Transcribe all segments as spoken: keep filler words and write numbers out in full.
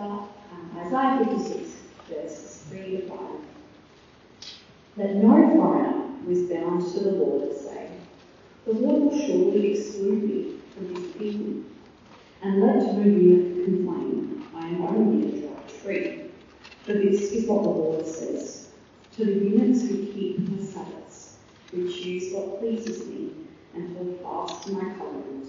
um, has lively disease, verses three to five. Let no foreigner who is bound to the Lord say, "The Lord will surely exclude me from his people," and let no youth complain, "I am only a dry tree." For this is what the Lord says, to the eunuchs who keep my Sabbaths, who choose what pleases me, and hold fast to my covenant,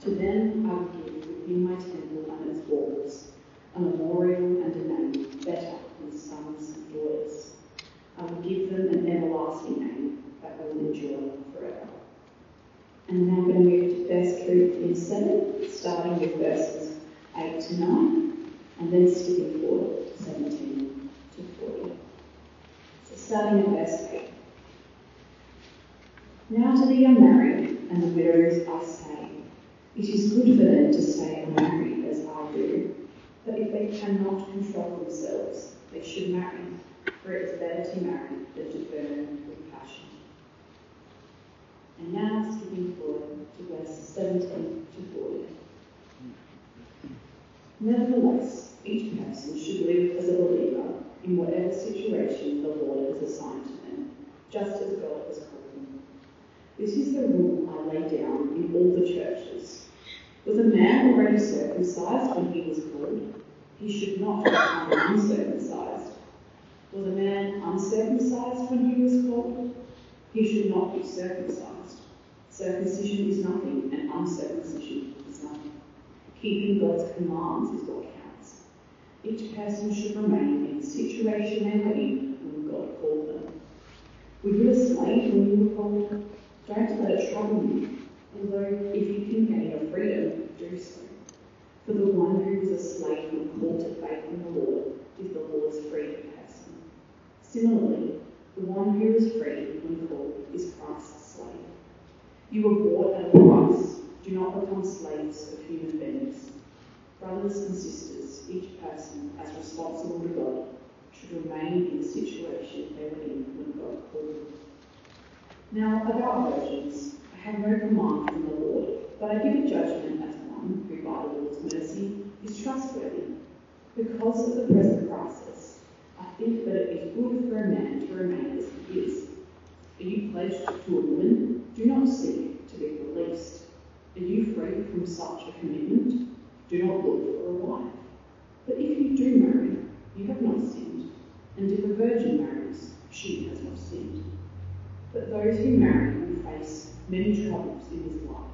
to them I will give within my temple and its walls a memorial and a name better than sons and daughters. I will give them an everlasting name that will endure forever. And now I'm going to move to First Corinthians seven, starting with verses eight to nine, and then skipping forward to seventeen to forty. So starting at verse eight. Now to the unmarried and the widows I say, it is good for them to stay unmarried as I do, but if they cannot control themselves, they should marry, for it is better to marry than to burn with passion. And now skipping forward to verses seventeen to forty. Nevertheless, each person should live as a believer in whatever situation the Lord has assigned to them, just as God has called them. This is the rule I lay down in all the churches. Was a man already circumcised when he was called? He should not become uncircumcised. Was a man uncircumcised when he was called? He should not be circumcised. Circumcision is nothing, and uncircumcision is nothing. Keeping God's commands is what counts. Each person should remain in the situation they were in when God called them. Were you a slave when you were called? Don't let it trouble you, although if you can gain your freedom, do so. For the one who is a slave and called to faith in the Lord is the Lord's free person. Similarly, the one who is free when called is Christ's slave. You were bought at a price. Do not become slaves of human beings. Brothers and sisters, each person, as responsible to God, should remain in the situation they were in when God called them. Now, about virgins, I have no command from the Lord, but I give a judgment as one who, by the Lord's mercy, is trustworthy. Because of the present crisis, I think that it is good for a man to remain as he is. Are you pledged to a woman? Do not seek to be released. Are you free from such a commitment? Do not look for a wife. But if you do marry, you have not sinned. And if a virgin marries, she has not sinned. But those who marry will face many troubles in this life,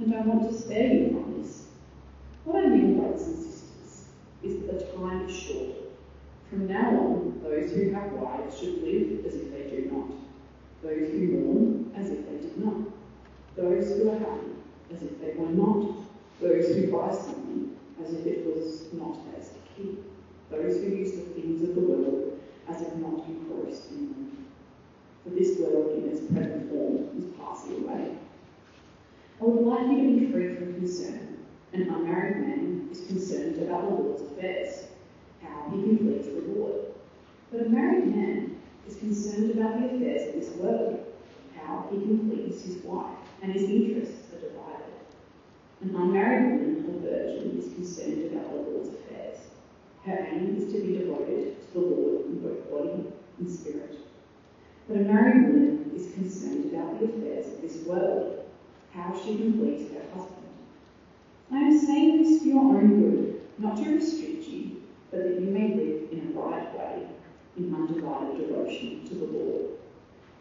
and I want to spare you from this. What I mean, brothers and sisters, is that the time is short. From now on, those who have wives should live as if they do not, those who mourn as if they did not, those who are happy as if they were not, those who buy something as if it was not as to keep, those who use the things of the world as if not engrossed in them. For this world in its present form is passing away. I would like you to be free from concern. An unmarried man is concerned about the Lord's affairs, how he can please the Lord. But a married man is concerned about the affairs of this world, how he can please his wife, and his interests are divided. An unmarried woman or virgin is concerned about the Lord's affairs. Her aim is to be devoted to the Lord in both body and spirit. But a married woman is concerned about the affairs of this world, how she can please her husband. I am saying this for your own good, not to restrict you, but that you may live in a right way, in undivided devotion to the Lord.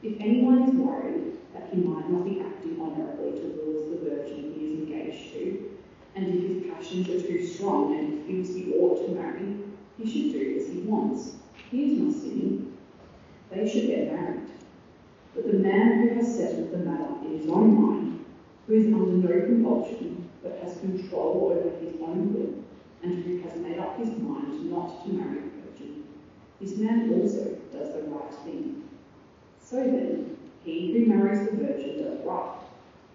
If anyone is worried that he might not be acting honourably towards the virgin he is engaged to, and if his passions are too strong and he feels he ought to marry, he should do as he wants. He is not sinning. They should get married. But the man who has settled the matter in his own mind, who is under no compulsion, but has control over his own will, and who has made up his mind not to marry a virgin, this man also does the right thing. So then, he who marries the virgin does right,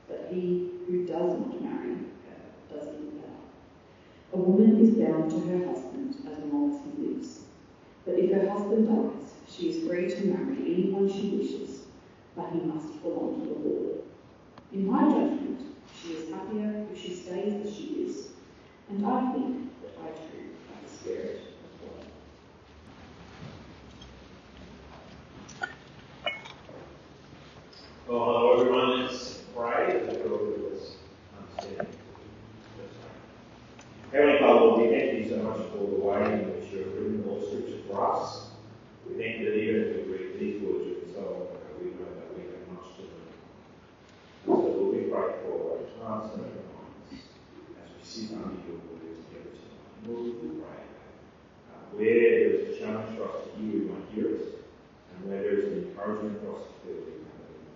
but he who does not marry her does evil. A woman is bound to her husband as long as he lives. But if her husband dies, she is free to marry anyone she wishes, but he must belong to the Lord. In my judgment, she is happier if she stays as she is, and I think that I too have a spirit. follow the edges are much more the way in which you have written more scripture for us. We then deliver it to read these words and so on, and we know that we have much to learn. So we'll be grateful for our chance and our minds as we sit under your word together tonight. Lord, we pray that where there is a challenge for us to hear, we might hear it, and where there is an encouragement for us to feel, we might hear it.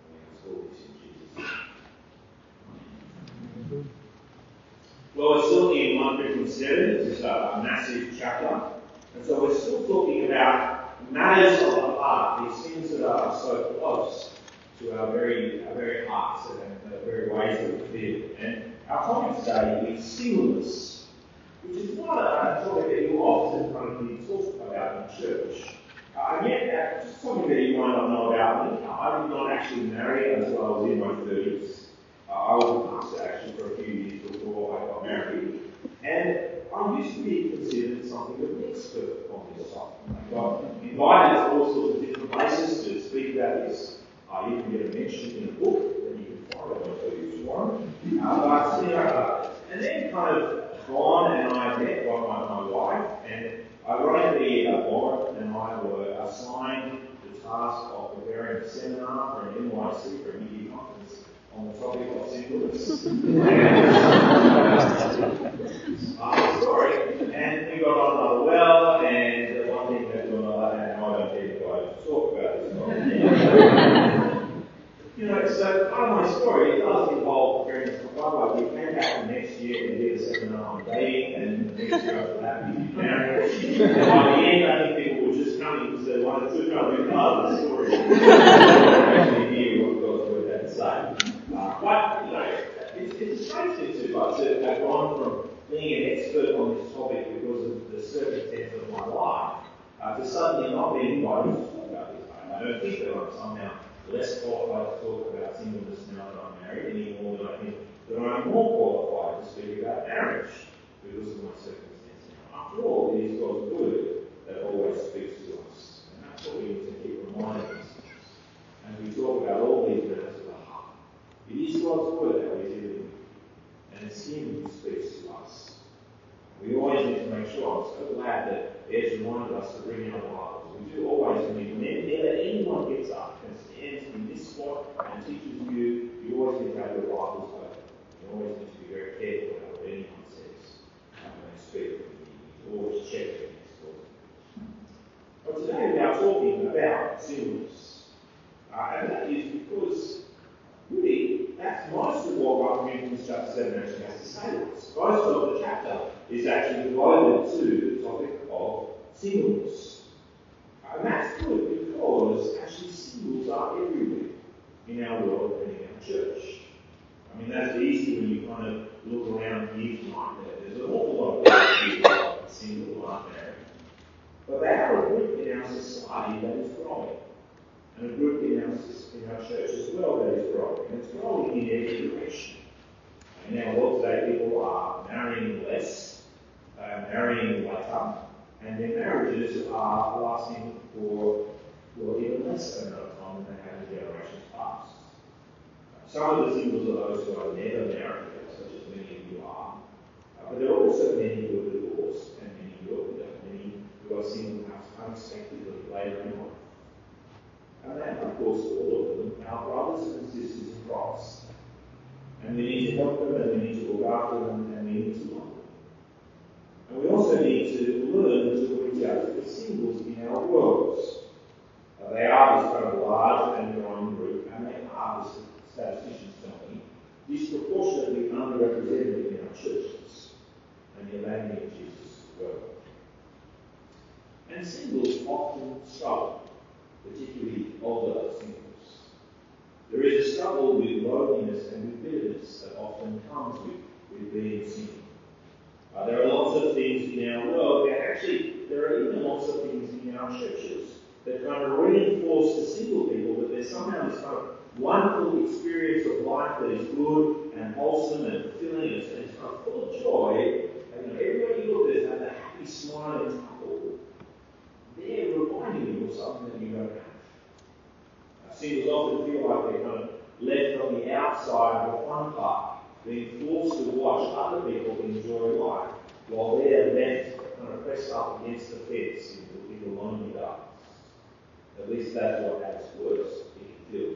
And we ask all this in Jesus' name. Well, we're still in one fifty-seven, this is a massive chapter, and so we're still talking about matters of the heart, these things that are so close to our very our very hearts and the very ways that we feel. And our topic today is singleness, which is not a topic that you often kind of be talked about in church. Uh, and yet, that's just something that you might not know about. I did not actually marry until I was in my thirties. Uh, I was a pastor actually for a few years before I got married, and I used to be considered something of an expert on this topic. I got invited to all sorts of different places to speak about this. I uh, even get a mention in a book that you can find, I won't tell you which one. Uh, but, you know, uh, and then kind of Vaughn and I met by my, my wife, and ironically, uh, Vaughn and I were assigned the task of preparing a seminar for an N Y C for a media conference on the topic of singleness. I'm sorry. And we got on well, and one thing that got on, and I don't think I talk about this one. You know, so part of my story, it does involve preparing for God. We came back the next year and did a seminar on dating, and the next year after that, we did marriage. And by the end, I think people were just coming because they wanted to know the part of the story. Actually, hear what God's word had to say. But, you know, it's, it's a strange thing to but to have gone from being an expert on this topic because of the circumstance of my life uh, to suddenly not being invited to talk about this. I don't think that I'm somehow less qualified to talk about singleness now that I'm married any more than I think that I'm more qualified to speak about marriage because of my circumstance. After all, it is God's word that always speaks to us. And that's what we need to keep reminding us. As we talk about all these matters, it is God's word that we're dealing with, and it's Him who speaks to us. We always need to make sure. I'm so glad that Ed's reminded us to bring our Bibles. We do always need to. Never anyone gets up and stands in this spot and teaches you, you always need to have your Bibles open. You always need to be very careful about what anyone says when they speak. You always check it. But today we are talking about singleness, uh, and that is because really, that's most of what one Corinthians chapter seven actually has to say to us. Most of the chapter is actually devoted to the topic of singleness. And that's good because actually singles are everywhere in our world and in our church. I mean, that's easy when you kind of look around here tonight. There's an awful lot of people who are single, aren't there? But they are a group in our society that is growing. And a group in our, in our church as well that is growing. And it's growing in every direction. In our world today, people are marrying less, they are marrying later, and their marriages are lasting for, for even less than another time than they have in generations past. Some of the singles are those who are never married, such as many of you are. But there are also many who are divorced, and many who are, many who are single unexpectedly later in life. And then, of course, all of them, our brothers and sisters in Christ. And we need to help them, and we need to look after them, and we need to love them. And we also need to learn to reach out to the singles in our world. Uh, they are this kind of large and growing group, and they are, as statisticians tell me, disproportionately underrepresented in our churches. And in the name of Jesus as well. And singles often struggle, particularly older singles. There is a struggle with loneliness and with bitterness that often comes with, with being single. Uh, there are lots of things in our world, and actually there are even lots of things in our churches that kind of reinforce to single people that there's somehow this kind of wonderful experience of life that is good and wholesome and fulfilling, and it's kind of full of joy. And everywhere you look, there's that happy smile and couple. They're reminding you of something that you don't have. Singles often feel like they're kind of left on the outside of the fun park, being forced to watch other people enjoy God, while they are left kind of pressed up against the fence in the lonely dark. At least that's what at its worst it can feel.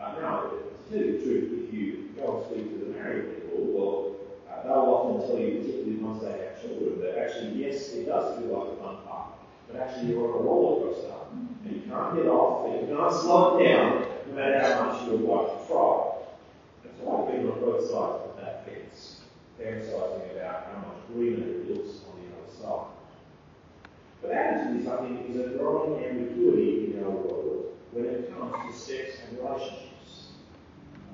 Uh, now, to tell you the truth, if you go and speak to the married people, well, uh, they'll often tell you, particularly once they have children, that actually, yes, it does feel like a fun park, but actually you're on a roller coaster, and you can't get off, and you can't slow down, no matter how much your wife tries. That's why I've been on both sides of that fence, fantasizing about how much greener it looks on the other side. But attitude, I think, is a growing ambiguity in our world when it comes to sex and relationships.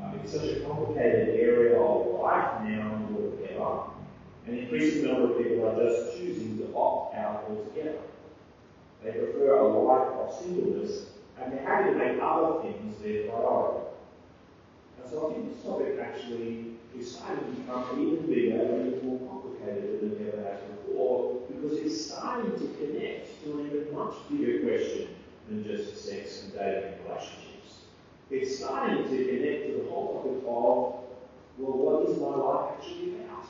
Uh, it's such a complicated area of life now and altogether, and an increasing number of people are just choosing to opt out altogether. They prefer a life of singleness, and they're happy to make other things their priority. And so I think this topic actually is starting to become even bigger and even more complicated than it ever has before, because it's starting to connect to an even much bigger question than just sex and dating and relationships. It's starting to connect to the whole topic of, well, what is my life actually about?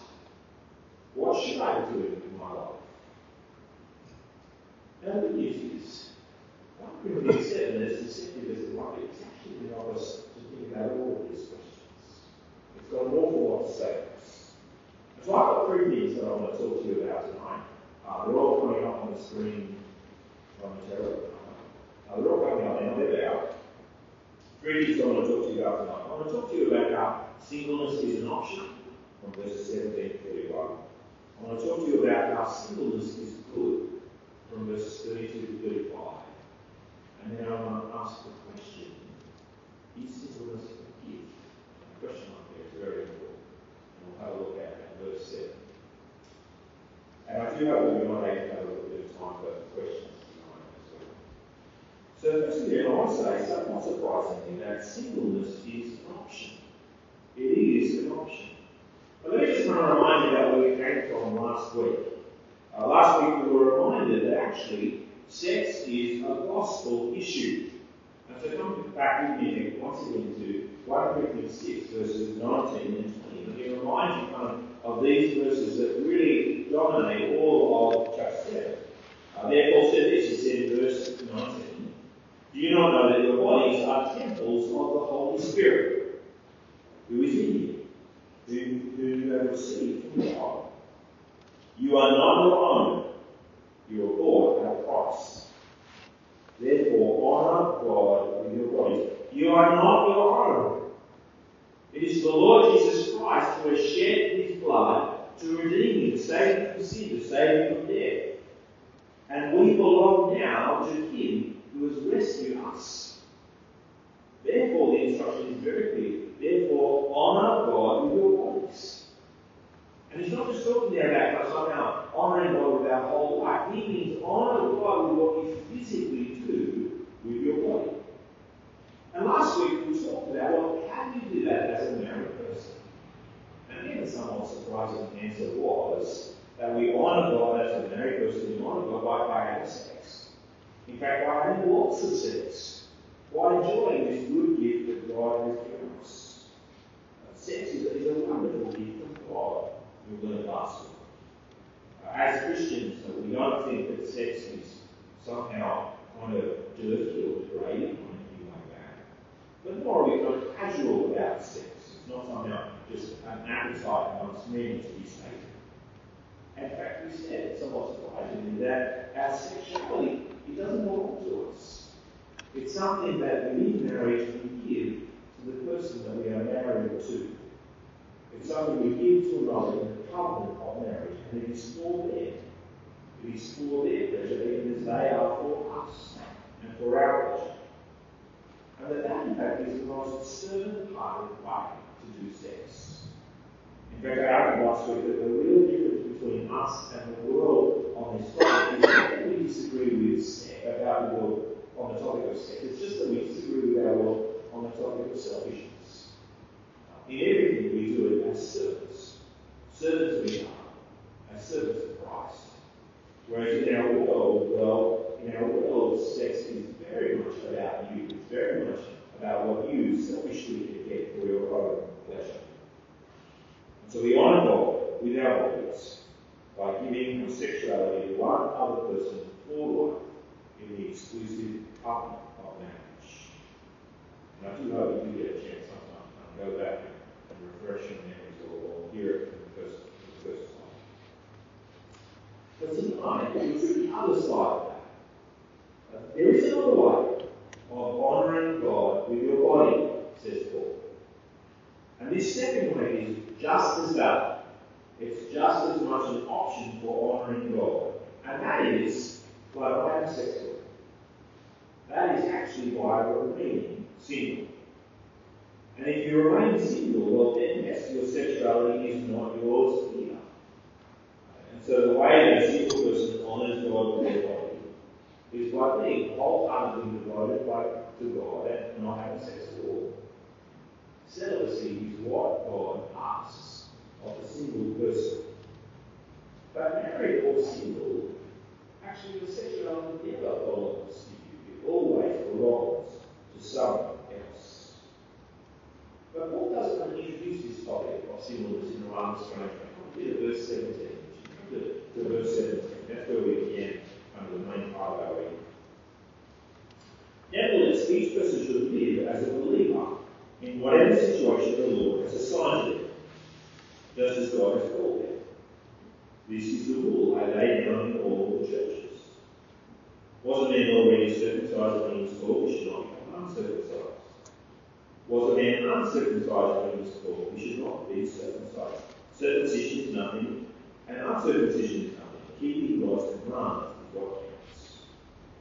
What should I be doing with my life? And the news is, what could be said, and as deceptive as it might be, it's actually been honest to think about all of these questions. It's got an awful lot to say. So I've got three things that I want to talk to you about tonight. Uh, they're all coming up on the screen momentarily. Uh, they're all coming up now, they're out. Three things I want to talk to you about tonight. I want to talk to you about how singleness is an option, from verses seventeen to thirty-one. I want to talk to you about how singleness is good, from verses thirty-two to thirty-five. And then I want to ask the question, is singleness a gift? The question like that is very important. And we'll have a look at that in verse seven. And I do hope we might have a little bit of time for questions tonight as well. So firstly, I want to say, somewhat surprisingly, that singleness is an option. It is an option. But let me just want to remind you about where we came from last week. Uh, last week we were reminded that actually sex is a gospel issue. And so come back with me once again to First Corinthians six, verses nineteen and twenty. Let me remind you kind of, of these verses that really dominate all of chapter seven. Uh, there Paul said this, he said in verse nineteen, "Do you not know that your bodies are temples of the Holy Spirit, who is in you, who, who you have received from God? You are not your own. You are bought at a price. Therefore, honor God with your bodies. You are not your own. It is the Lord Jesus Christ who has shed his blood to redeem you, to save you from sin, to save you from death. And we belong now to him who has rescued us. Therefore," the instruction is very clear, "therefore, honor God with your bodies." And he's not just talking there about somehow honouring God with our whole life. He means honour God with what you physically do with your body. And last week we talked about, well, how do you do that as a married person? And again, the somewhat surprising answer was that we honour God as a married person, we honour God by having sex. In fact, by having lots of sex, by enjoying this good gift that God has given us. Sex is, is a wonderful gift from God. We learned last week. Uh, as Christians, uh, we don't think that sex is somehow kind of dirty or degrading or anything like that. But more we kind of casual about sex. It's not somehow just an appetite amongst men to be safe. In fact, we said somewhat surprisingly that our sexuality, it doesn't belong to us. It's something that we in marriage we give to the person that we are married to. It's something we give to another in the covenant of marriage, and it is for them. It is for their pleasure, even as they are for us and for our pleasure. And that that, in fact, is the most stern-hearted way to do sex. In fact, I argued last week that the real difference between us and the world on this topic is not that we disagree with sex, about the world on the topic of sex. It's just that we disagree with our world on the topic of selfishness. In everything we do it as servants. Servants we are, as servants of Christ. Whereas in our world, well, in our world, sex is very much about you. It's very much about what you selfishly can get for your own pleasure. And so we honour God with our others by giving homosexuality to one other person or life in the exclusive covenant of marriage. And I do hope you do get a chance sometime. I'll go back and refresh your memories or hear it for the first, for the first time. But tonight, it's the other side of that. There is another way of honouring God with your body, says Paul. And this second way is just as valid. It's just as much an option for honouring God. And that is by way of sex work. That is actually why we're remaining single. And if you remain single, well then yes, your sexuality is not yours either. And so the way that a single person honours God with their body is by being wholeheartedly devoted to God and not having sex at all. Celibacy is what God asks of a single person. But married or single, actually the sexuality never belongs to you. It always belongs to someone else. But Paul doesn't introduce this topic of singleness in a rather strange way. Come to verse seventeen. Come to, to verse seventeen. That's where we begin under the main part of our reading. Nevertheless, each person should live as a believer in whatever situation the Lord has assigned to them, just as God has called them. This is the rule I lay down in all the churches. Was a man already circumcised when he was called, he should not become uncircumcised. Was a man uncircumcised when he was called, he should not be circumcised. Circumcision is nothing, and uncircumcision is nothing. Keeping God's commands is what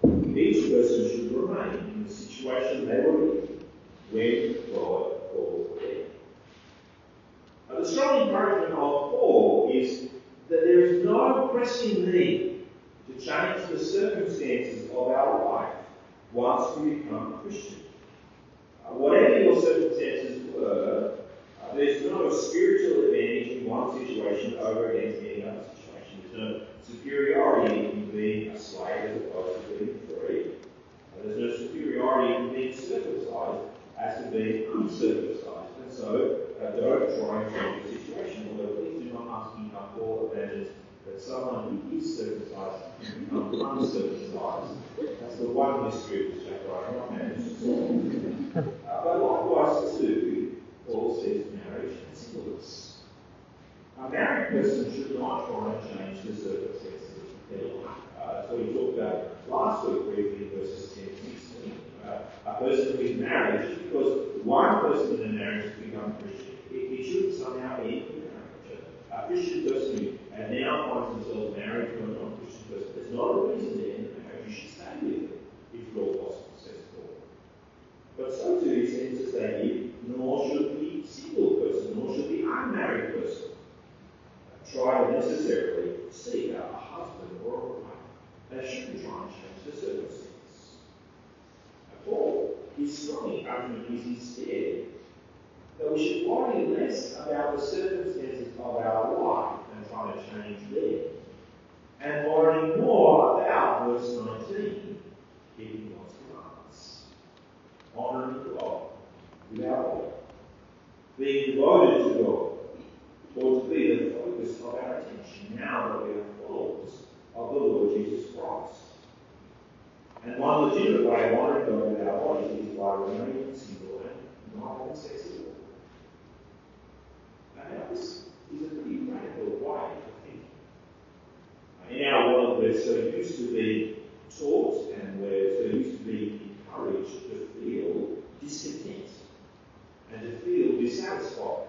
counts. Each person should remain in the situation they were in when God called them. Now, the strong encouragement of Paul is that there is no pressing need to change the circumstances of our life once we become a Christian. Uh, whatever your circumstances were, uh, there's no spiritual advantage in one situation over against any other situation. There's no superiority in being a slave as opposed to being free. Uh, there's no superiority in being circumcised as to being uncircumcised. And so uh, don't try and change the situation, although please do not ask me how Paul imagines that someone who is circumcised can become uncircumcised. That's the one mystery of this chapter I cannot manage to solve. Uh, but likewise too, Paul says marriage and singleness. A married person should not try and change the circumstances of their life. Uh, that's what we talked about last week briefly in verses ten and sixteen. Uh, a person who is married, just because one person in a marriage has become Christian, it, it should somehow end the marriage. A Christian person who and now finds themselves married to a non-Christian person, there's not a reason to end the marriage. You should stay with them if you're possible, says Paul. But so too he seems to say, nor should the single person, nor should the unmarried person try to necessarily seek out a husband or a wife. They shouldn't try and change the circumstances. Paul, his strong argument is instead that we should worry less about the circumstances of our life and try to change them, and worry more about verse nineteen, keeping God's commands, honouring God with our body, being devoted to God, or to be the focus of our attention now that we are followers of the Lord Jesus Christ. And one legitimate way of honouring God with our bodies is by remaining single and not having sex at all. Now, this is a pretty radical way of thinking. In our world, we're so used to being taught and we're so used to being encouraged to feel discontent and to feel dissatisfied.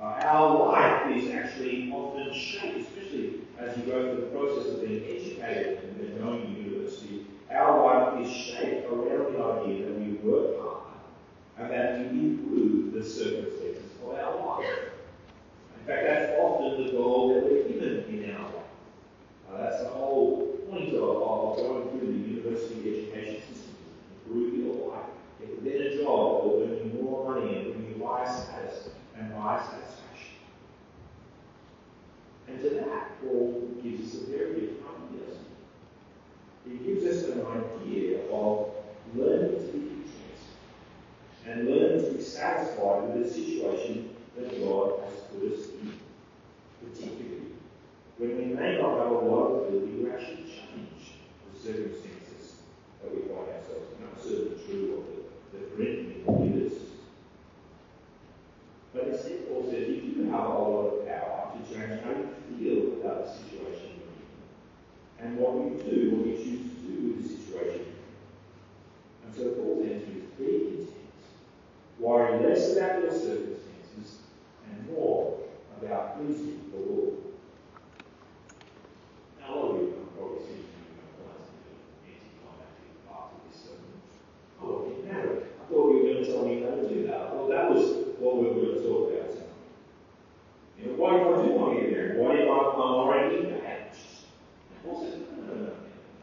Uh, our life is actually often shaped, especially as you go through the process of being educated and then going to university. Our life is shaped around the idea that we work hard and that we improve the circumstances of our life. In fact, that's often the goal that we're given in our life. Uh, that's the whole point of, of going through the university education system. Improve your life, get a better job, or earning more money and bring you higher status and higher satisfaction. And to that, Paul gives us a very different lesson. He gives us an idea of learning to be content and learning to be satisfied with the situation that God has put us in, particularly when we make our our world we actually change the circumstances that we find ourselves in. That's certainly true of the, the Corinthian leaders. But it said also, if you have a lot of power to change how you feel about the situation you're in, and what you do, what you choose to do with the situation. And so Paul's answer is be content. Worry less about your circumstances and more about pleasing the Lord. Now, a lot of you have probably seen me once in an anticlimactic part of this sermon. Oh, it mattered. I thought you were going to tell me not to do that. I thought that was what we were going to talk about tonight. You know, why do I do want to get married? Why am I already engaged? Paul says, no, no, no.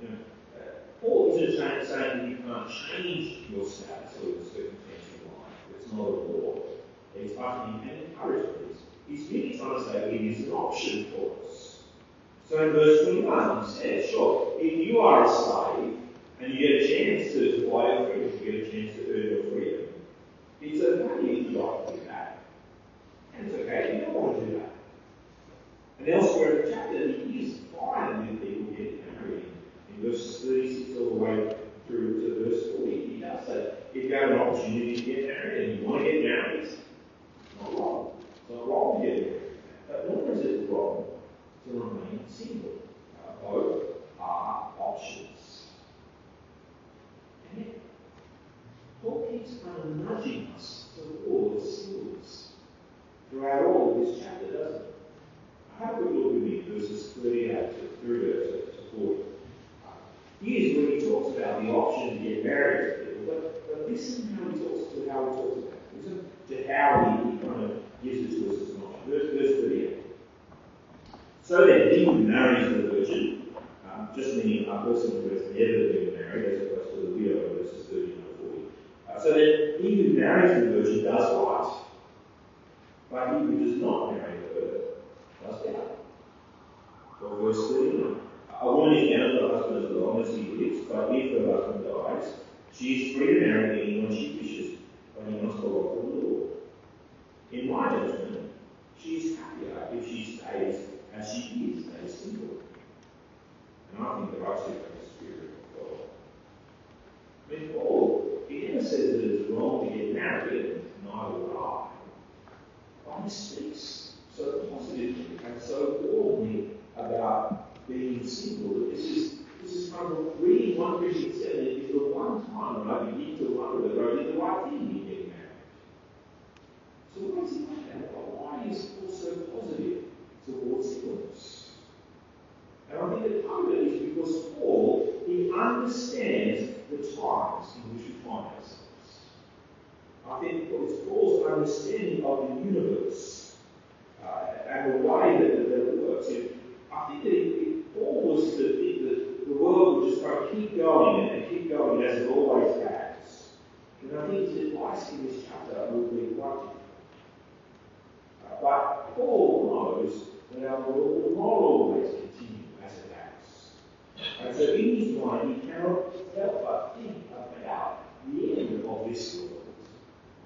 You know, uh, Paul isn't saying, saying that you can't change your status or your circumstance in life. It's not a law. It's utterly an encouragement. He's really trying to say it is an option for us. So in verse twenty-one, he says, sure, if you are a slave and you get a chance to buy your freedom, you get a chance to earn your freedom, it's okay if you like to do that. And it's okay if you don't want to do that. And elsewhere in the chapter, he is fine with people getting married. In verses thirty-six all the way through to verse forty, he does say, if you have an opportunity to get married and you want to get married, it's not wrong. It's not wrong to get married. But nor is it wrong to remain single. Uh, both are options. And yet, Paul keeps kind of nudging us towards singleness throughout all of this chapter, doesn't it? Have a quick look with me, verses thirty-eight through to forty. Here's when he talks about the option to get married to people, but, but listen how he talks to how he talks about it. Listen to how he kind of gives it to us as an option. Verse, verse thirty-eight. So then, he who marries the virgin, um, just meaning a person who has never been married, as opposed to the widow, verses thirty-nine. So that he who marries the virgin does right, but he who does not marry her does better. Well, verse thirty-nine. A woman is bound to her husband as long as he lives, but if her husband dies, she is free to marry anyone she wishes, but he must follow the law. In my judgment, she is happier if she stays as she is, as single. And I think that I see from the Spirit of God. I mean, Paul, he never says that it's wrong to get married, neither would I. But he speaks so positively and so warmly about being single that this is this is kind of reading one Christian said that it's the one time when I begin to wonder whether I did the right thing in getting married. So what is it like that? Why is Paul so positive towards singleness? And I think that part of it is because Paul, he understands the times in which we find ourselves. I think it's Paul's understanding of the universe uh, and the way that, that it works. And I think that if Paul was to think that the world would just kind of keep going and keep going as it always has, then I think his advice in this chapter would be quite different. Uh, but Paul knows that our world will not always continue as it has. And so in his mind, he cannot help but think about the end of this world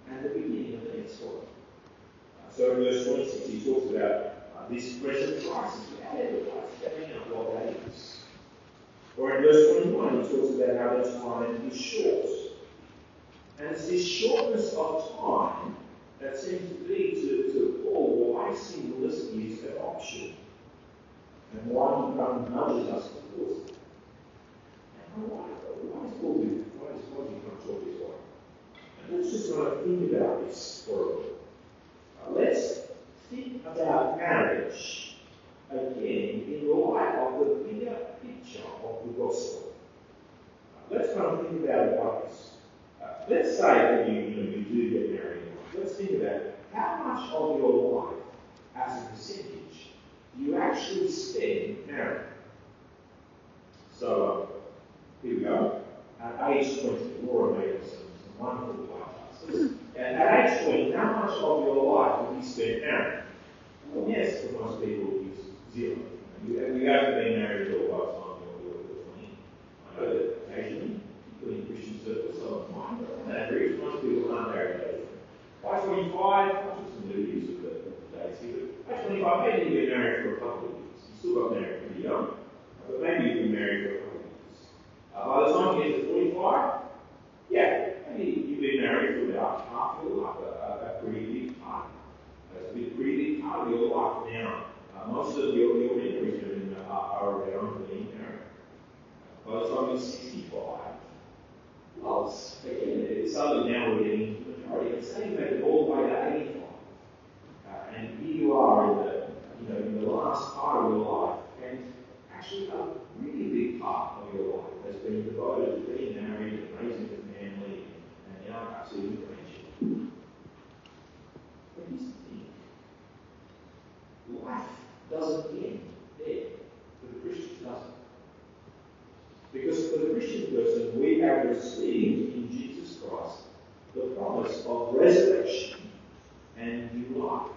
and the beginning of the next world. Uh, so in verse twenty-six he talks about uh, this present crisis without ever stepping up our values. Or in verse twenty-one he talks about how the time is short. And it's this shortness of time that seems to be to, to Paul why singleness is an option and why he kind of nudges us towards it. And why? Why is Paul doing that? Why is Paul doing this way? And let's just kind of think about this for a moment. Uh, let's think about marriage again in the light of the bigger picture of the gospel. Uh, let's kind of think about it like this. Uh, let's say that you, you, know, you do get married in life. Let's think about how much of your life as a percentage do you actually spend married. So, um, here we go. At age twenty, Laura made us some wonderful life classes. At age twenty, how much of your life have you spent married? Well, yes, for most people, it's zero. You, know, you, you haven't been married all the time you're twenty. I know that occasionally, particularly in Christian circles, so I'm fine, but on average, most people aren't married at age twenty. By twenty-five, I just new use of the dates here, but by twenty-five, maybe you've been married for a couple of years. You still got Southern downward aiming with the party. It's not even like the old white eye uh, And here you are in the, you know, in the last part of your life, and actually a really big part of your life has been devoted to being married and raising a family and young absolute friendship. But here's the thing. Life doesn't end there. For the Christian, it doesn't. Because for the Christian person, we have received in Jesus Christ the promise of resurrection and new life.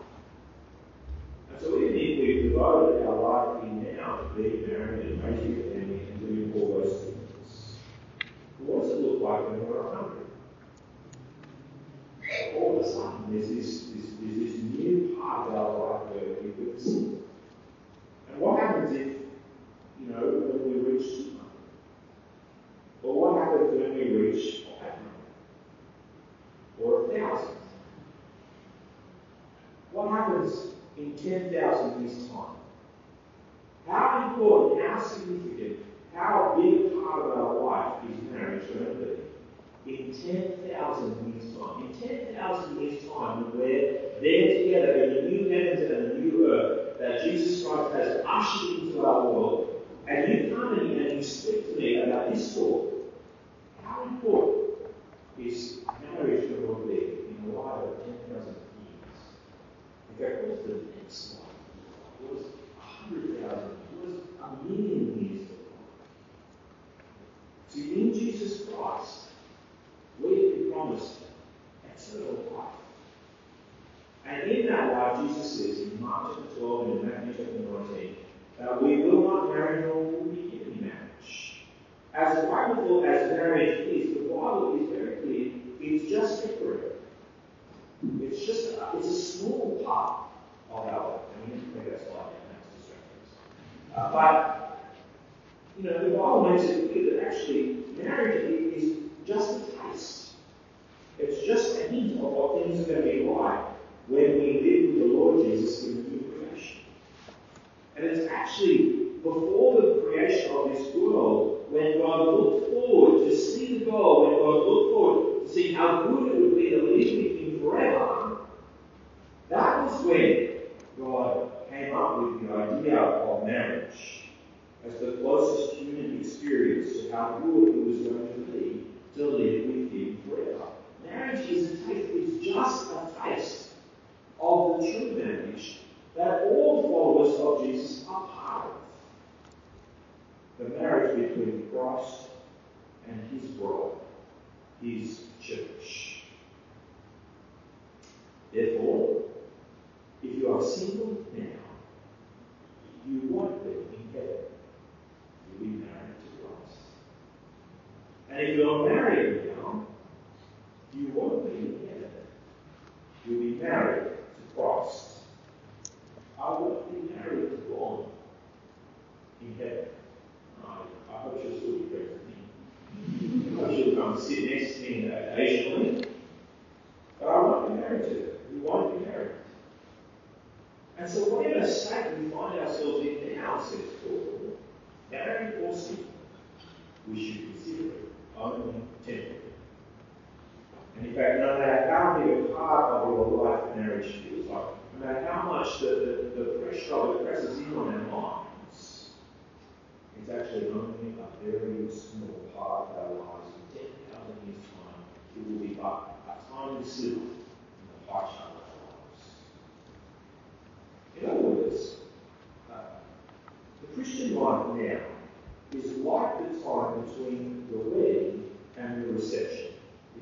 And so even if we've devoted our life in now to being married and raising a family and doing all those things, what does it look like when we're hungry? All of a sudden, there's this, this, there's this new part of our life where we live. And what happens if, you know, when we reach Or what happens when we reach five hundred? Or a thousand? What happens in ten thousand this time? How important, how significant, how big a part of our life is marriage going to be in ten thousand years time? In ten thousand years time, when we're there together in the new heavens and the new earth that Jesus Christ has ushered into our world, and you come in and you speak to me about this thought. How important is marriage going to be in the life of ten thousand years? In fact, what's the next life? What is one hundred thousand years? What is a million years? So in Jesus Christ, we have been promised eternal life. And in that life, Jesus says in Mark chapter twelve and in Matthew chapter nineteen, that we will not marry nor will we give in marriage. As wonderful as marriage is, the Bible is very clear, it's just temporary. It's just a, it's a small part of our life. I mean, I think that's why that's distracting. Uh, but, you know, the Bible makes it clear that actually marriage is just a taste. It's just a hint of what things are going to be like when we live with the Lord Jesus in the new creation. And it's actually before the creation of this world, when God looked forward to see the goal, when God looked forward to see how good it would be to live with Him forever, that was when God came up with the idea of marriage as the closest human experience to how good it was going to be to live with Him forever. Marriage is a taste, it's just a taste of the true marriage that all followers of Jesus are part of. The marriage between Christ and His bride, His church. Therefore, if you are single now, you won't be in heaven. You'll be married to Christ. And if you are married now, you won't be in heaven. You'll be married to Christ. I won't be married to God in heaven. I, I hope she'll still be pregnant with me. I hope she'll come sit next to me occasionally. But I won't be married to her. We won't be married. And so whatever state we find ourselves in now, says Paul, married or single, we should consider it only temporary. And in fact, no matter how big a part of your life marriage feels like, no matter how much the, the, the pressure of it presses in on our minds, it's actually only a very small part of our lives. In ten thousand years' time, it will be but a tiny sliver in the pie chart of our lives. In other words, uh, the Christian life now is like the time between the wedding and the reception.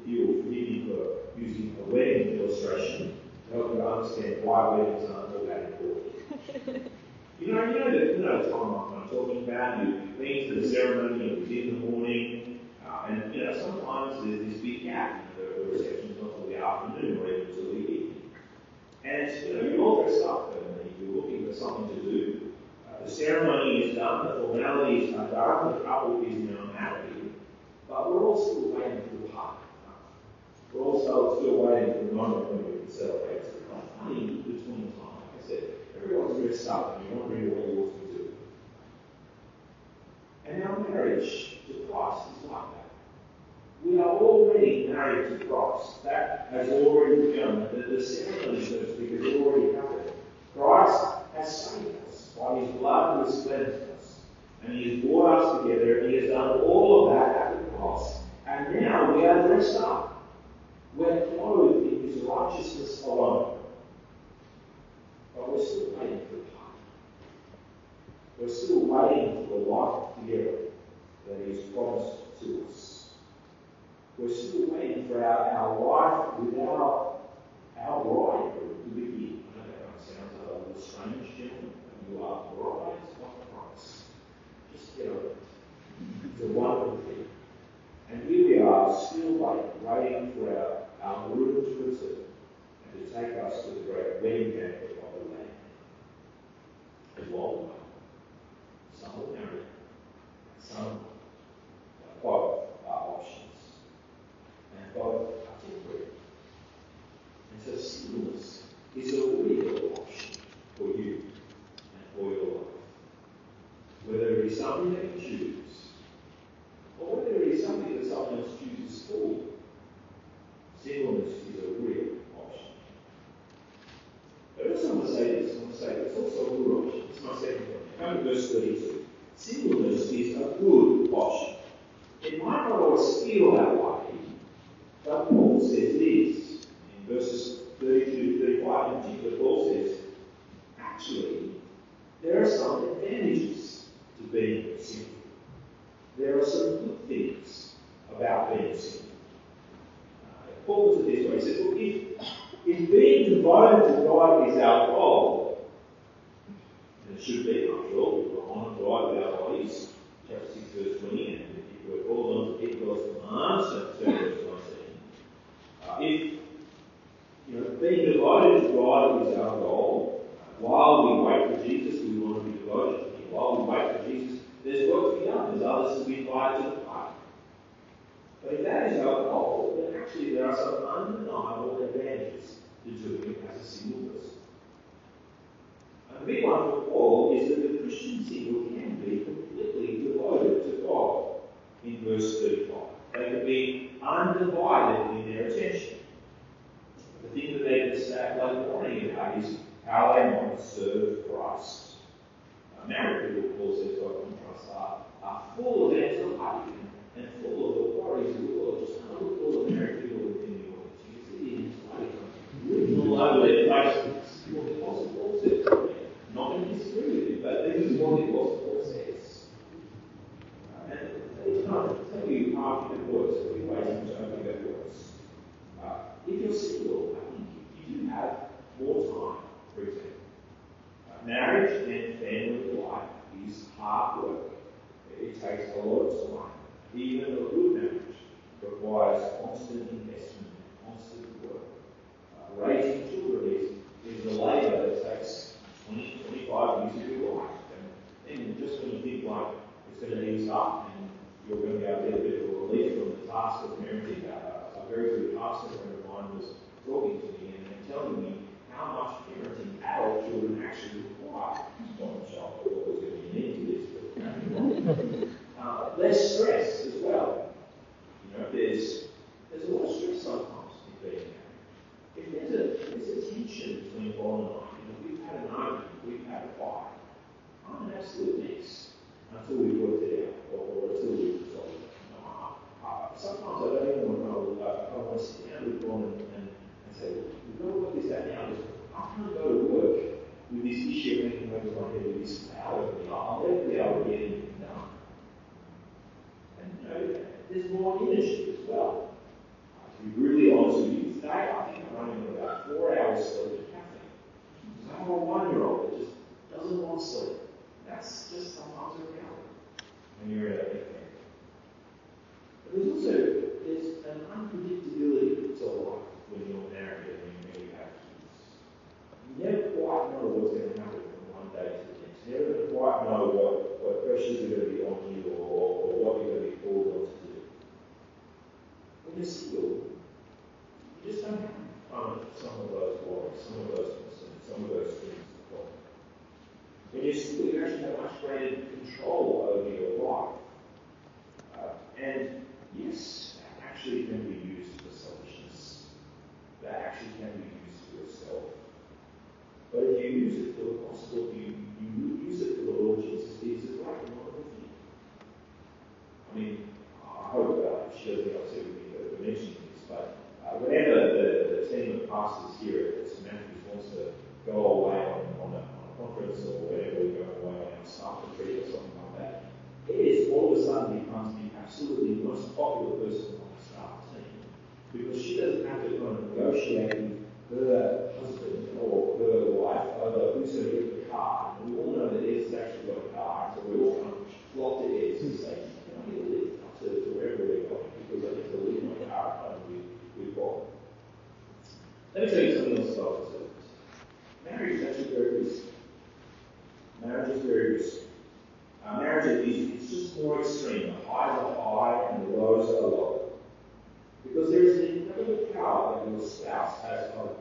If you will forgive me for using a wedding illustration, help you understand why weddings aren't all that important. you know, you know the you know the time I'm talking about. You've been to the ceremony, it was in the morning, uh, and you know sometimes there's this big gap. You know, the reception's not till the afternoon or even till the evening. And you know you all dress up and you're looking for something to do. Uh, the ceremony is done, the formalities are done, the couple is now married, but we're all still waiting for the heart. We're also still waiting for the moment when we can celebrate. It's a funny between time. Like I said, everyone's dressed up and you're wondering what you ought to do. And our marriage to Christ is like that. We are already married to Christ. this image because it already happened. Christ has saved us by his blood and his cleansed us. And he has brought us together and he has done all of that at the cross. And now we are dressed up. We're clothed in his righteousness alone. But we're still waiting for the time. We're still waiting for the life together that he has promised to us. We're still waiting for our, our life without our bride to begin. I know that sounds a little strange, gentlemen. You are brides of Christ. Just get over it. It's a wonderful thing. And here we are, still waiting, waiting for our, our Lord to return and to take us to the great wedding banquet of the Lamb. And while we wait, some will marry, some both are options. And both are temporary. And so singleness is a real option for you and for your life. Whether it is something that you choose, or whether it is something that someone else chooses for you, singleness is a real option. But I also want to say this, I want to say it's also a good option. It's my second point. Come to verse thirty-two. Singleness is a good option. It might not always feel that way, but Paul says it is. In verses thirty-two to thirty-five in particular, Paul says, actually, there are some advantages to being single. There are some good things about being single. Uh, Paul puts it this way, he says, well, if, if being devoted to God is our goal, and it should be, after all, we're on God with our bodies, chapter six, verse twenty, and if we're called on to keep God's commands, chapter seven, verse nineteen. Uh, if you know, being devoted to God is our goal, while we wait for Jesus, we want to be devoted to him. While we wait for Jesus, there's work to be done. There's others to be invited to the party. But if that is our goal, then actually there are some undeniable advantages to doing as a single person. And the big one for Paul is that the Christian single can be completely devoted to God in verse thirty-five. They can be undivided in their attention. The thing that they can start like worrying about is how they might serve Christ. Now, married people, Paul says, by contrast, are, are full of anxiety and full of the worries of the world. Just have a look at all the married people in the audience. You can see the anxiety written all over their faces. What the Apostle Paul says. I'm not going to disagree with you, but this is what the Apostle Paul says. And they can't tell you half the words that we're waiting to open their words. Uh, if you're single, I think you do have more time, for example. Marriage and family life is hard work. It takes a lot of time. Even a good marriage requires constant investment and constant work. Uh, raising children is, is a labour that takes twenty, twenty-five years of your life. And, and just when you think like it's going to ease up and you're going to be able to get a bit of a relief from the task of parenting, uh, a very good pastor friend of mine was talking to me and, and telling me how much parenting adult children actually require. Not sure what was going to need for this, but uh, less stress as well. You know, there's there's a lot of stress sometimes in being married. If there's a there's a tension between Paul and I, you know, we've had an argument, we've had a fight. I'm an absolute mess until we've worked it out, or, or until we've resolved it. You know, I, I, sometimes I don't even want to I want to sit down with Paul and, and say, well, we've got to work this out now. I can't go to work with this issue of anything over my head with this power. I'll never be able to get anything done. And you know, there's more energy as well. Uh, to be really honest with you, today I think I'm running on about four hours sleep at caffeine. Because I'm a one-year-old that just doesn't want to sleep. That's just sometimes a reality when you're at a big family. But there's also there's an unpredictability to life when you're married and when you have kids. You never quite know what's going to happen from one day to the next. You never quite know what, what pressures are going to be on you or, or what you're going to be called on to do. When you're single, you just don't have um, some of those worries, some of those concerns, some of those things that bother. When you're single, you actually have much greater control over your life. Uh, and yes, that actually can be used for selfishness. That actually can be used for popular person on the staff team, because she doesn't have to kind of negotiate her husband or her wife over who's going to get the car. And we all know that Ez has actually got a car, so we all kind of flock to Ez and say, can I get a lift up to wherever they're going, because I need to leave my car at home with, with Bob. Let me tell you something else about this. Marriage is actually very risky. Marriage is very risky. Uh, marriage is easy. It's just more extreme. The highs are high and the lows are low. Because there is an incredible power that your spouse has over you.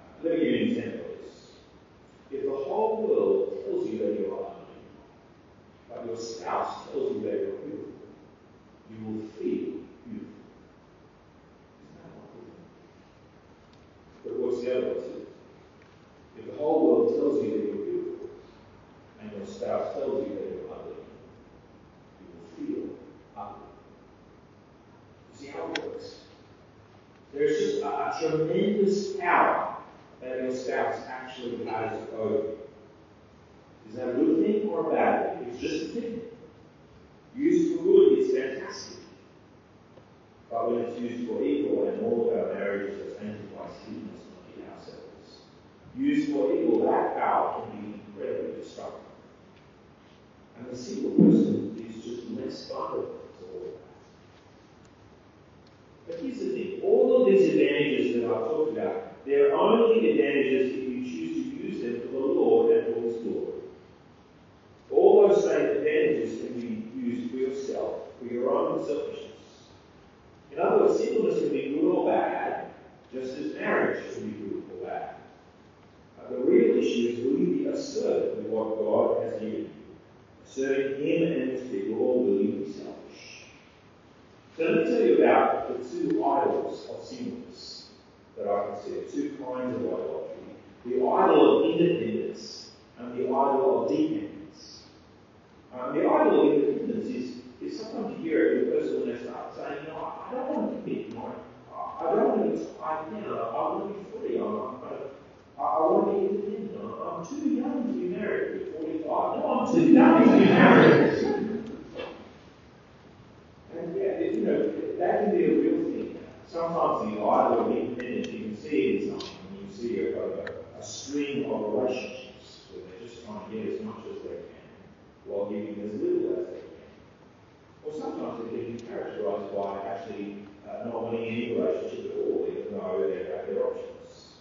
Uh, let me give you an example of this. If the whole world tells you that you are unbelievable, but your spouse tells you that you are beautiful, you will feel beautiful. But it works the other way too. If the whole world tells you that you're beautiful, and your spouse tells you that you're ugly, you will feel ugly. You see how it works? There's just a, a tremendous power that your spouse actually has over you. Is that a good thing or a bad thing? It's just a thing. Used for good is fantastic. But when it's used for evil, and all of our marriages are tainted by sickness and ourselves, used for evil, that power can be incredibly destructive. And the single person is just less vulnerable to all of that. But here's the thing, all of these advantages that I've talked about, they're only advantages if you choose to use them for the Lord and for His glory. All those same advantages can be used for yourself, for your own selfishness. In other words, singleness can be good or bad, just as marriage can be good or bad. But the real issue is, will you be assertive with what God has given you? Serving Him and His people, or will you be selfish? So let me tell you about the two idols of singleness that I consider, two kinds of idolatry. The idol of independence and the idol of dependence. Um, the idol of independence is If someone here in person when they start saying, "No, I don't want to be mine. I don't want to be tied down. I want to be free. I'm, I, I want to be independent. I'm too young to be married at forty-five. No, I'm too young to be married." And yeah, you know that can be a real thing. Sometimes the idol of independence you can see in something. You see a, a, a string of relationships where they're just trying to get as much as they can while giving as little as they can. Or sometimes it can be characterised by actually uh, not wanting any relationship at all, even though they have their options.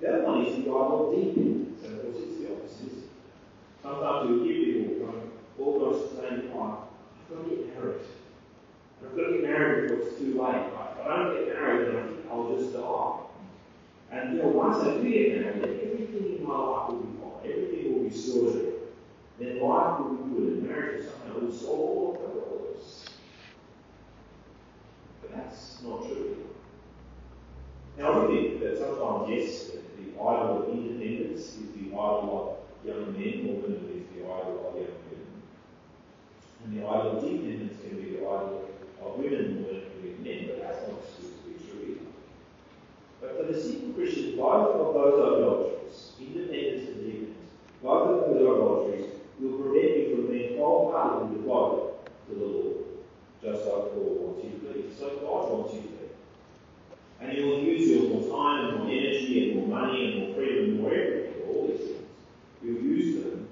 The other one is the idol of dependence, and of course it's the opposite. Sometimes you'll hear people kind of almost saying, "Oh, I've got to get married. I've got to get married before it's too late. If I don't get married, then I think I'll just die." And you know, once I do get married, then everything in my life will be fine. Everything will be sorted. Then life will be good, and marriage is something that will solve all of our problems. But that's not true. Now, I think that sometimes, yes, the idol of independence is the idol of young men, or women is the idol of young women. And the idol of dependence can be the idol of women, or women, men, but that's not exclusively true either. But for the single Christian, both of those idolatries, independence and dependence, both of those idolatries, will prevent you from being wholeheartedly devoted to the Lord, just like the Lord wants you to be, just like God wants you to be. And you will use your more time and more energy and more money and more freedom and more everything, all these things. You'll use them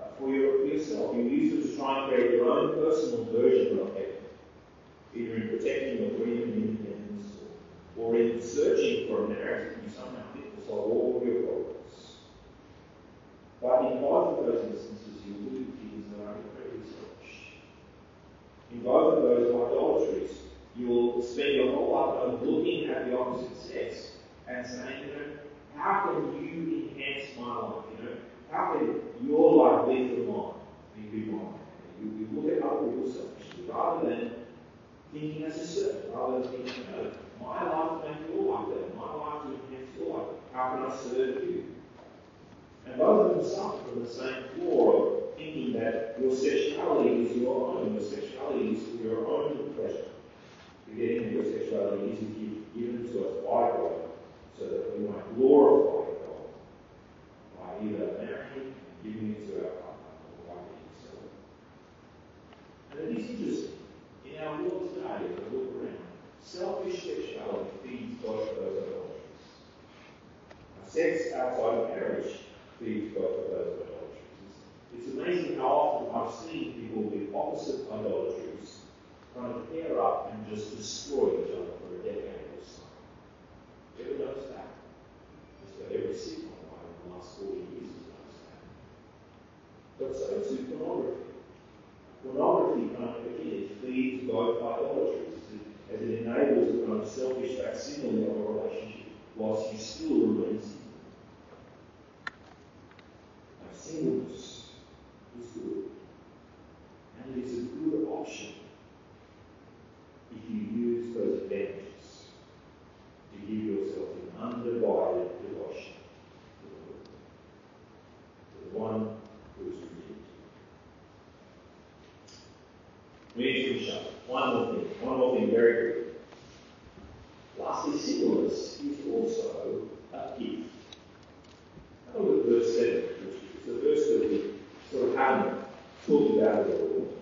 uh, for, your, for yourself. You'll use them to try and create your own personal version of heaven, either in protecting your freedom and independence, or, or in searching for a marriage that you somehow think will solve all of your problems. But in both of those instances, you will do things that are incredibly selfish. In both of those idolatries, you will spend your whole life looking at the opposite sex and saying, you know, how can you enhance my life? You know, how can your life be for mine? Be mine. You, you look at other people's selfishness rather than thinking as a servant, rather than thinking, you know, my life to make your life better, my life to enhance your life. How can I serve you? And both of them suffer from the same flaw of thinking that your sexuality is your own, your sexuality is for your own pleasure. Forgetting that your sexuality is given to us by God, so that we might glorify God by either marrying and giving it to our partner or by being so. And it is interesting sex outside of marriage leads both of those idolatries. It's amazing how often I've seen people with opposite idolatries trying to pair up and just destroy each other for a decade or so. You ever notice that? Just about every single one in the last forty years has noticed that. But so too pornography. Pornography, kind of, again, feeds both idolatries as it enables a kind of selfish facsimile of a relationship whilst you still remain single. Now, singleness is good, and it is a good option if you use those advantages to give yourself an undivided devotion to the Lord, to the one who is redeemed. We need to finish up. One more thing, one more thing, very quickly. Lastly, singleness is also a gift. Have a look at verse seven, which is the verse that we sort of haven't talked about at all.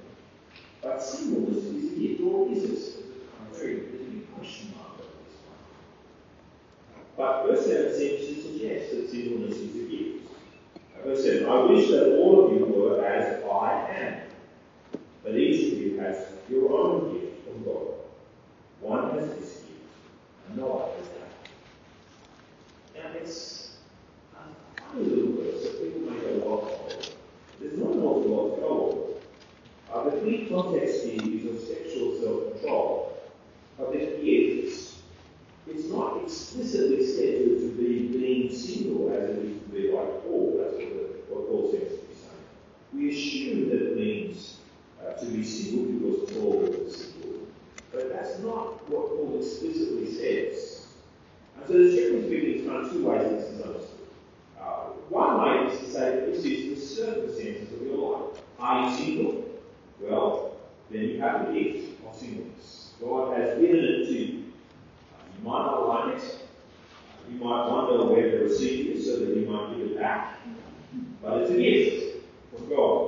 But singleness is a gift, or is it? There's a big question mark over this one. But verse seven seems to suggest that singleness is a gift. Verse seven, I wish that all of you were as I am, but each of you has your own gift from God. One has this gift, another has that. Now it's a funny little verse that people make a lot of. There's not an awful lot to go on. Uh, the key context here is of sexual self-control. But the gifts, it's not explicitly said to be being single as it is to be like Paul. That's what, the, what Paul seems to be saying. We assume that it means Uh, to be single because Paul was single. But that's not what Paul explicitly says. And so there's generally speaking kind of two ways this is understood. Uh, one way is to say that this is the circumstances of your life. Are you single? Well, then you have the gift of singleness. God has given it to you. Uh, you might not like it. Uh, you might wonder where to receive it so that you might give it back. But it's a gift from God.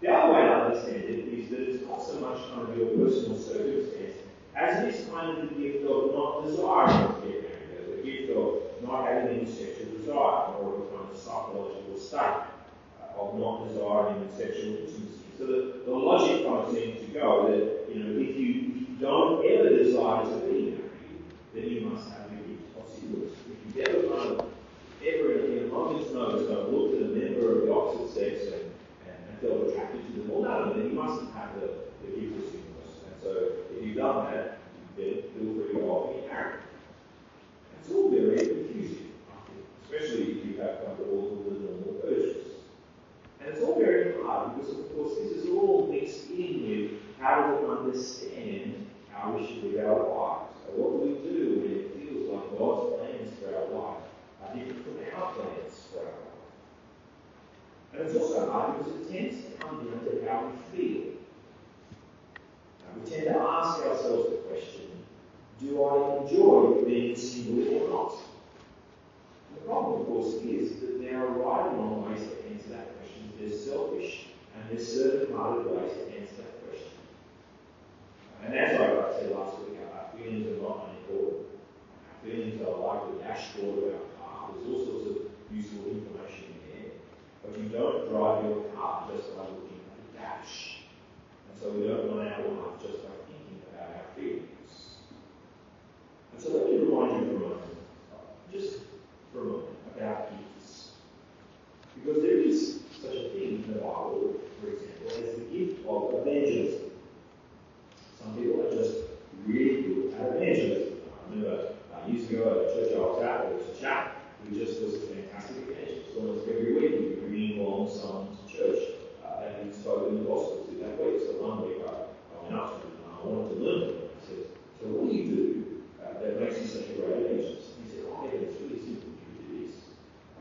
The other way to understand it is that it's not so much kind of your personal circumstance as it is kind of the gift of not desiring to get married, the gift of not having any sexual desire, or a kind of psychological state of not desiring any sexual intimacy. So the, the logic kind of seems to go that, you know, if you don't ever desire to be married, then you must have the gift of singleness. If you never kind of ever in a moment's notice don't look at a member of the opposite sex and felt attracted to them, all no, then you mustn't have the, the gift of singleness. And so if you've done that, then feel free to go off and get married. It's all very confusing, especially if you have kind of all the normal urges. And it's all very hard because, of course, this is all mixed in with how do we understand how we should live our lives. So what do we do when it feels like God's plans for our life are different from our plans for our life? And it's also hard because it tends to come down to how we feel. Now, we tend to ask ourselves the question, do I enjoy being single or not? And the problem, of course, is that there are right and wrong ways to answer that question. There's selfish and there's certain-hearted ways to answer that question. And as I said last week, our feelings are not unimportant. Our feelings are like the dashboard of our car. There's all sorts of useful information in but you don't drive your car just by looking at the dash. And so we don't run our life just by thinking about our feelings. And so let me remind you for a moment, just for a moment, about gifts. Because there is such a thing in the Bible, for example, as the gift of evangelism. Some people are just really good at evangelism. I remember uh, years ago at a church I was at, there was a chap who just was a fantastic evangelist. Almost every week he would bring along someone to church uh, and he spoke in the gospel to that week. So one week I went up to him and I wanted to learn. I said, so what do you do uh, that makes you such a great evangelist? He said, oh yeah, it's really simple. You do this.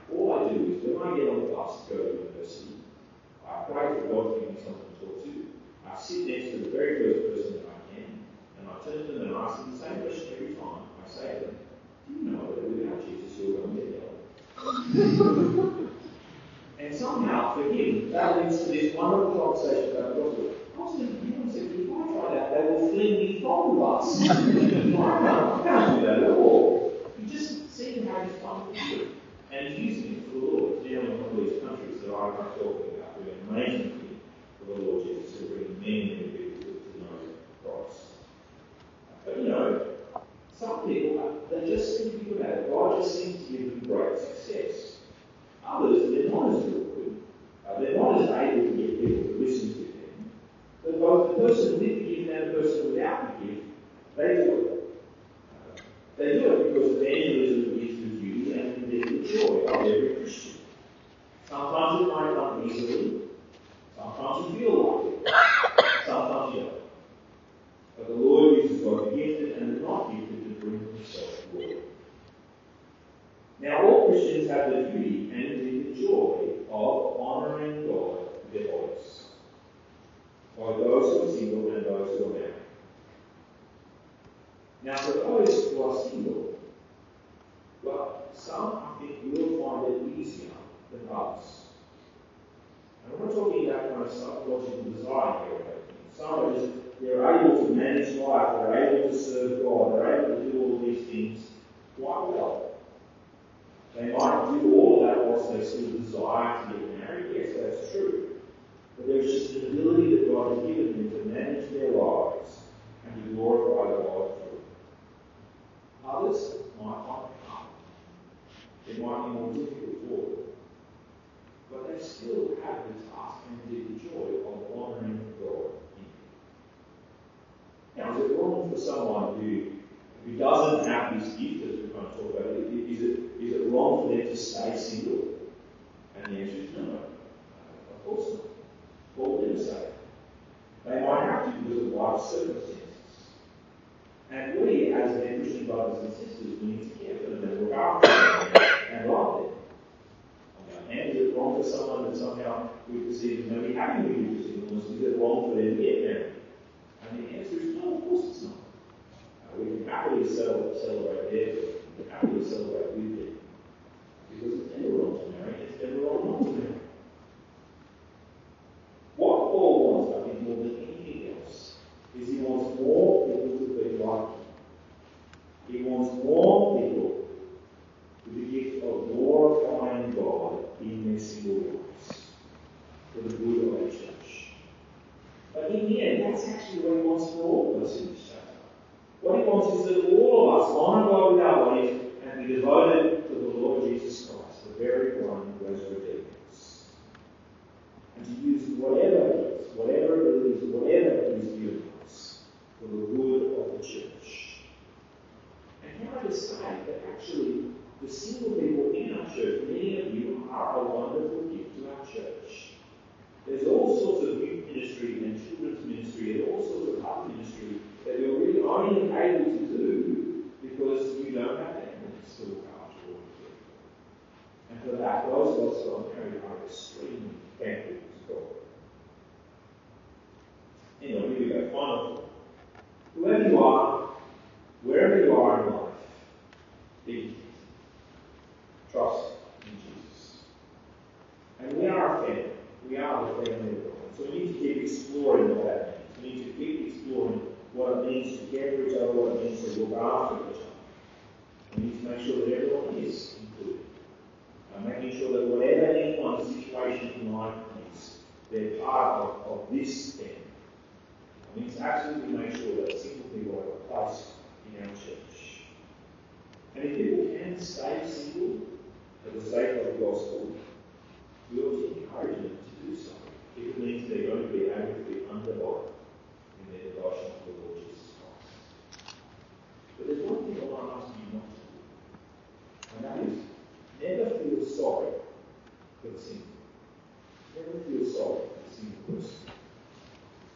All I do is when I get on the bus to go to university, I pray for God to give me someone to talk to. I sit next to the very first person that I can and I turn to them and ask them the same question every time. I say to them, do you know that without Jesus you're going to get hell? And somehow, for him, that leads to this wonderful conversation about the gospel. I was thinking, I said, if I try that, they will fling me from the bus. I can't do that at all. You just see taking our responsibility and using it for the Lord. Now in all these countries that I'm not talking about, we're amazingly for the Lord Jesus to bring many, many people to know Christ. But you know, some people, they just seem to be about it. God just seems to give them great success. Others, they're not as good. Uh, they're not as able to get people to listen to them. But both the person with the gift and the person without the gift, they do it. Uh, they do it because evangelism is the duty and the joy of every Christian. Sometimes it might come easily. Sometimes you feel like it. Sometimes you don't. But the Lord uses both the gifted and the not gifted to bring Himself to glory. Now, all Christians have the duty and indeed the joy of honouring God with their bodies, by those who are single and those who are married. Now, for those who are single, well, some I think will find it easier than others. And we're not talking about kind of psychological desire here. Some are just, they're able to manage life, they're able to serve God, they're able to do all these things quite well. They might do all that whilst they still desire to get married. Yes, that's true. But there's just an ability that God has given them to manage their lives and to glorify God through. Others might not come. It might be more difficult for them. But they still have the task and the joy of honouring God in them. Now, is it wrong for someone who, who doesn't have this gift as we're going to talk about? Is it Is it wrong for them to stay single? And the answer is no. Of course not. Paul didn't say it. They might have to because of life's circumstances. And we, as their Christian brothers and sisters, we need to care for them and look after them and love them. And is it wrong for someone that somehow we perceive as maybe having to use singleness? Is it wrong for them to get married? And the answer is no, of course it's not. Uh, we can happily celebrate their faith. We can happily celebrate with them. Because it's never wrong to marry, it's never wrong not to marry. What Paul wants, I think, more than anything else, is he wants more people to be like him. He wants more people with the gift of glorifying God in their single lives for the good of our church. But in the end, that's actually what he wants for all of us in this church. What he wants is that all of us honour God with our bodies and be devoted to the Lord Jesus Christ, the very one who has redeemed us. And to use whatever it is, whatever it is, whatever it is given us, for the good of the church. And can I just say that actually the single people in our church, many of you are a wonderful gift to our church. There's all sorts of youth ministry and children's ministry and all sorts of other ministry that you're really only able to do because you don't have families to look after all of you. And for that, those of us who are married are extremely thankful to God. Anyway, here we go. Final thought. Whoever you are, wherever you are in life, be trust in Jesus. And we are a family. We are the family of God. So we need to keep exploring what that means. We need to keep exploring what it means to care for each other, what it means to look after each other. We need to make sure that everyone is included. And making sure that whatever anyone's situation in life is, they're part of, of this family. We need to absolutely make sure that single people have a place in our church. And if people can stay single for the sake of the gospel, we ought to encourage them to do so. If it means they're going to be able to be underlined in their devotion to the Lord Jesus Christ. But there's one thing I want to ask you not to do, and that is never feel sorry for the single. Never feel sorry for the single person.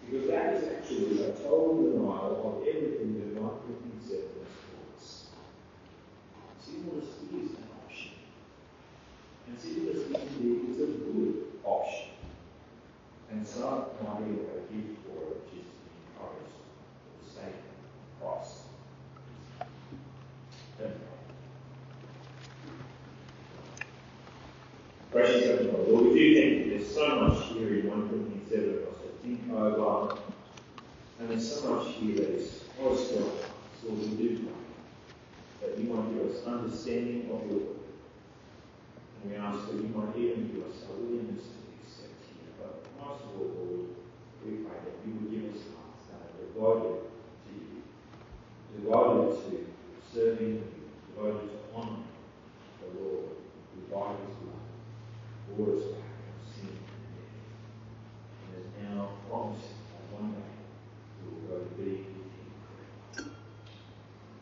Because that is actually a total denial of everything that First Corinthians said in this course. Singleness is an option. And singleness indeed is a good option. And some might even have a gift for it, which is to be encouraged for the sake of Christ. Thank you. Precious Heavenly Father, Lord, we do thank you. There's so much here in First Corinthians seven for us to think over, and there's so much here that is close to us. Lord, we do pray that you might on Dios, understanding of your word. And we ask that you might even give us a willingness to accept you. But most of all, Lord, we pray that you would give us hearts that are devoted to you, devoted to serving you, devoted to honoring the Lord, divided to love, brought us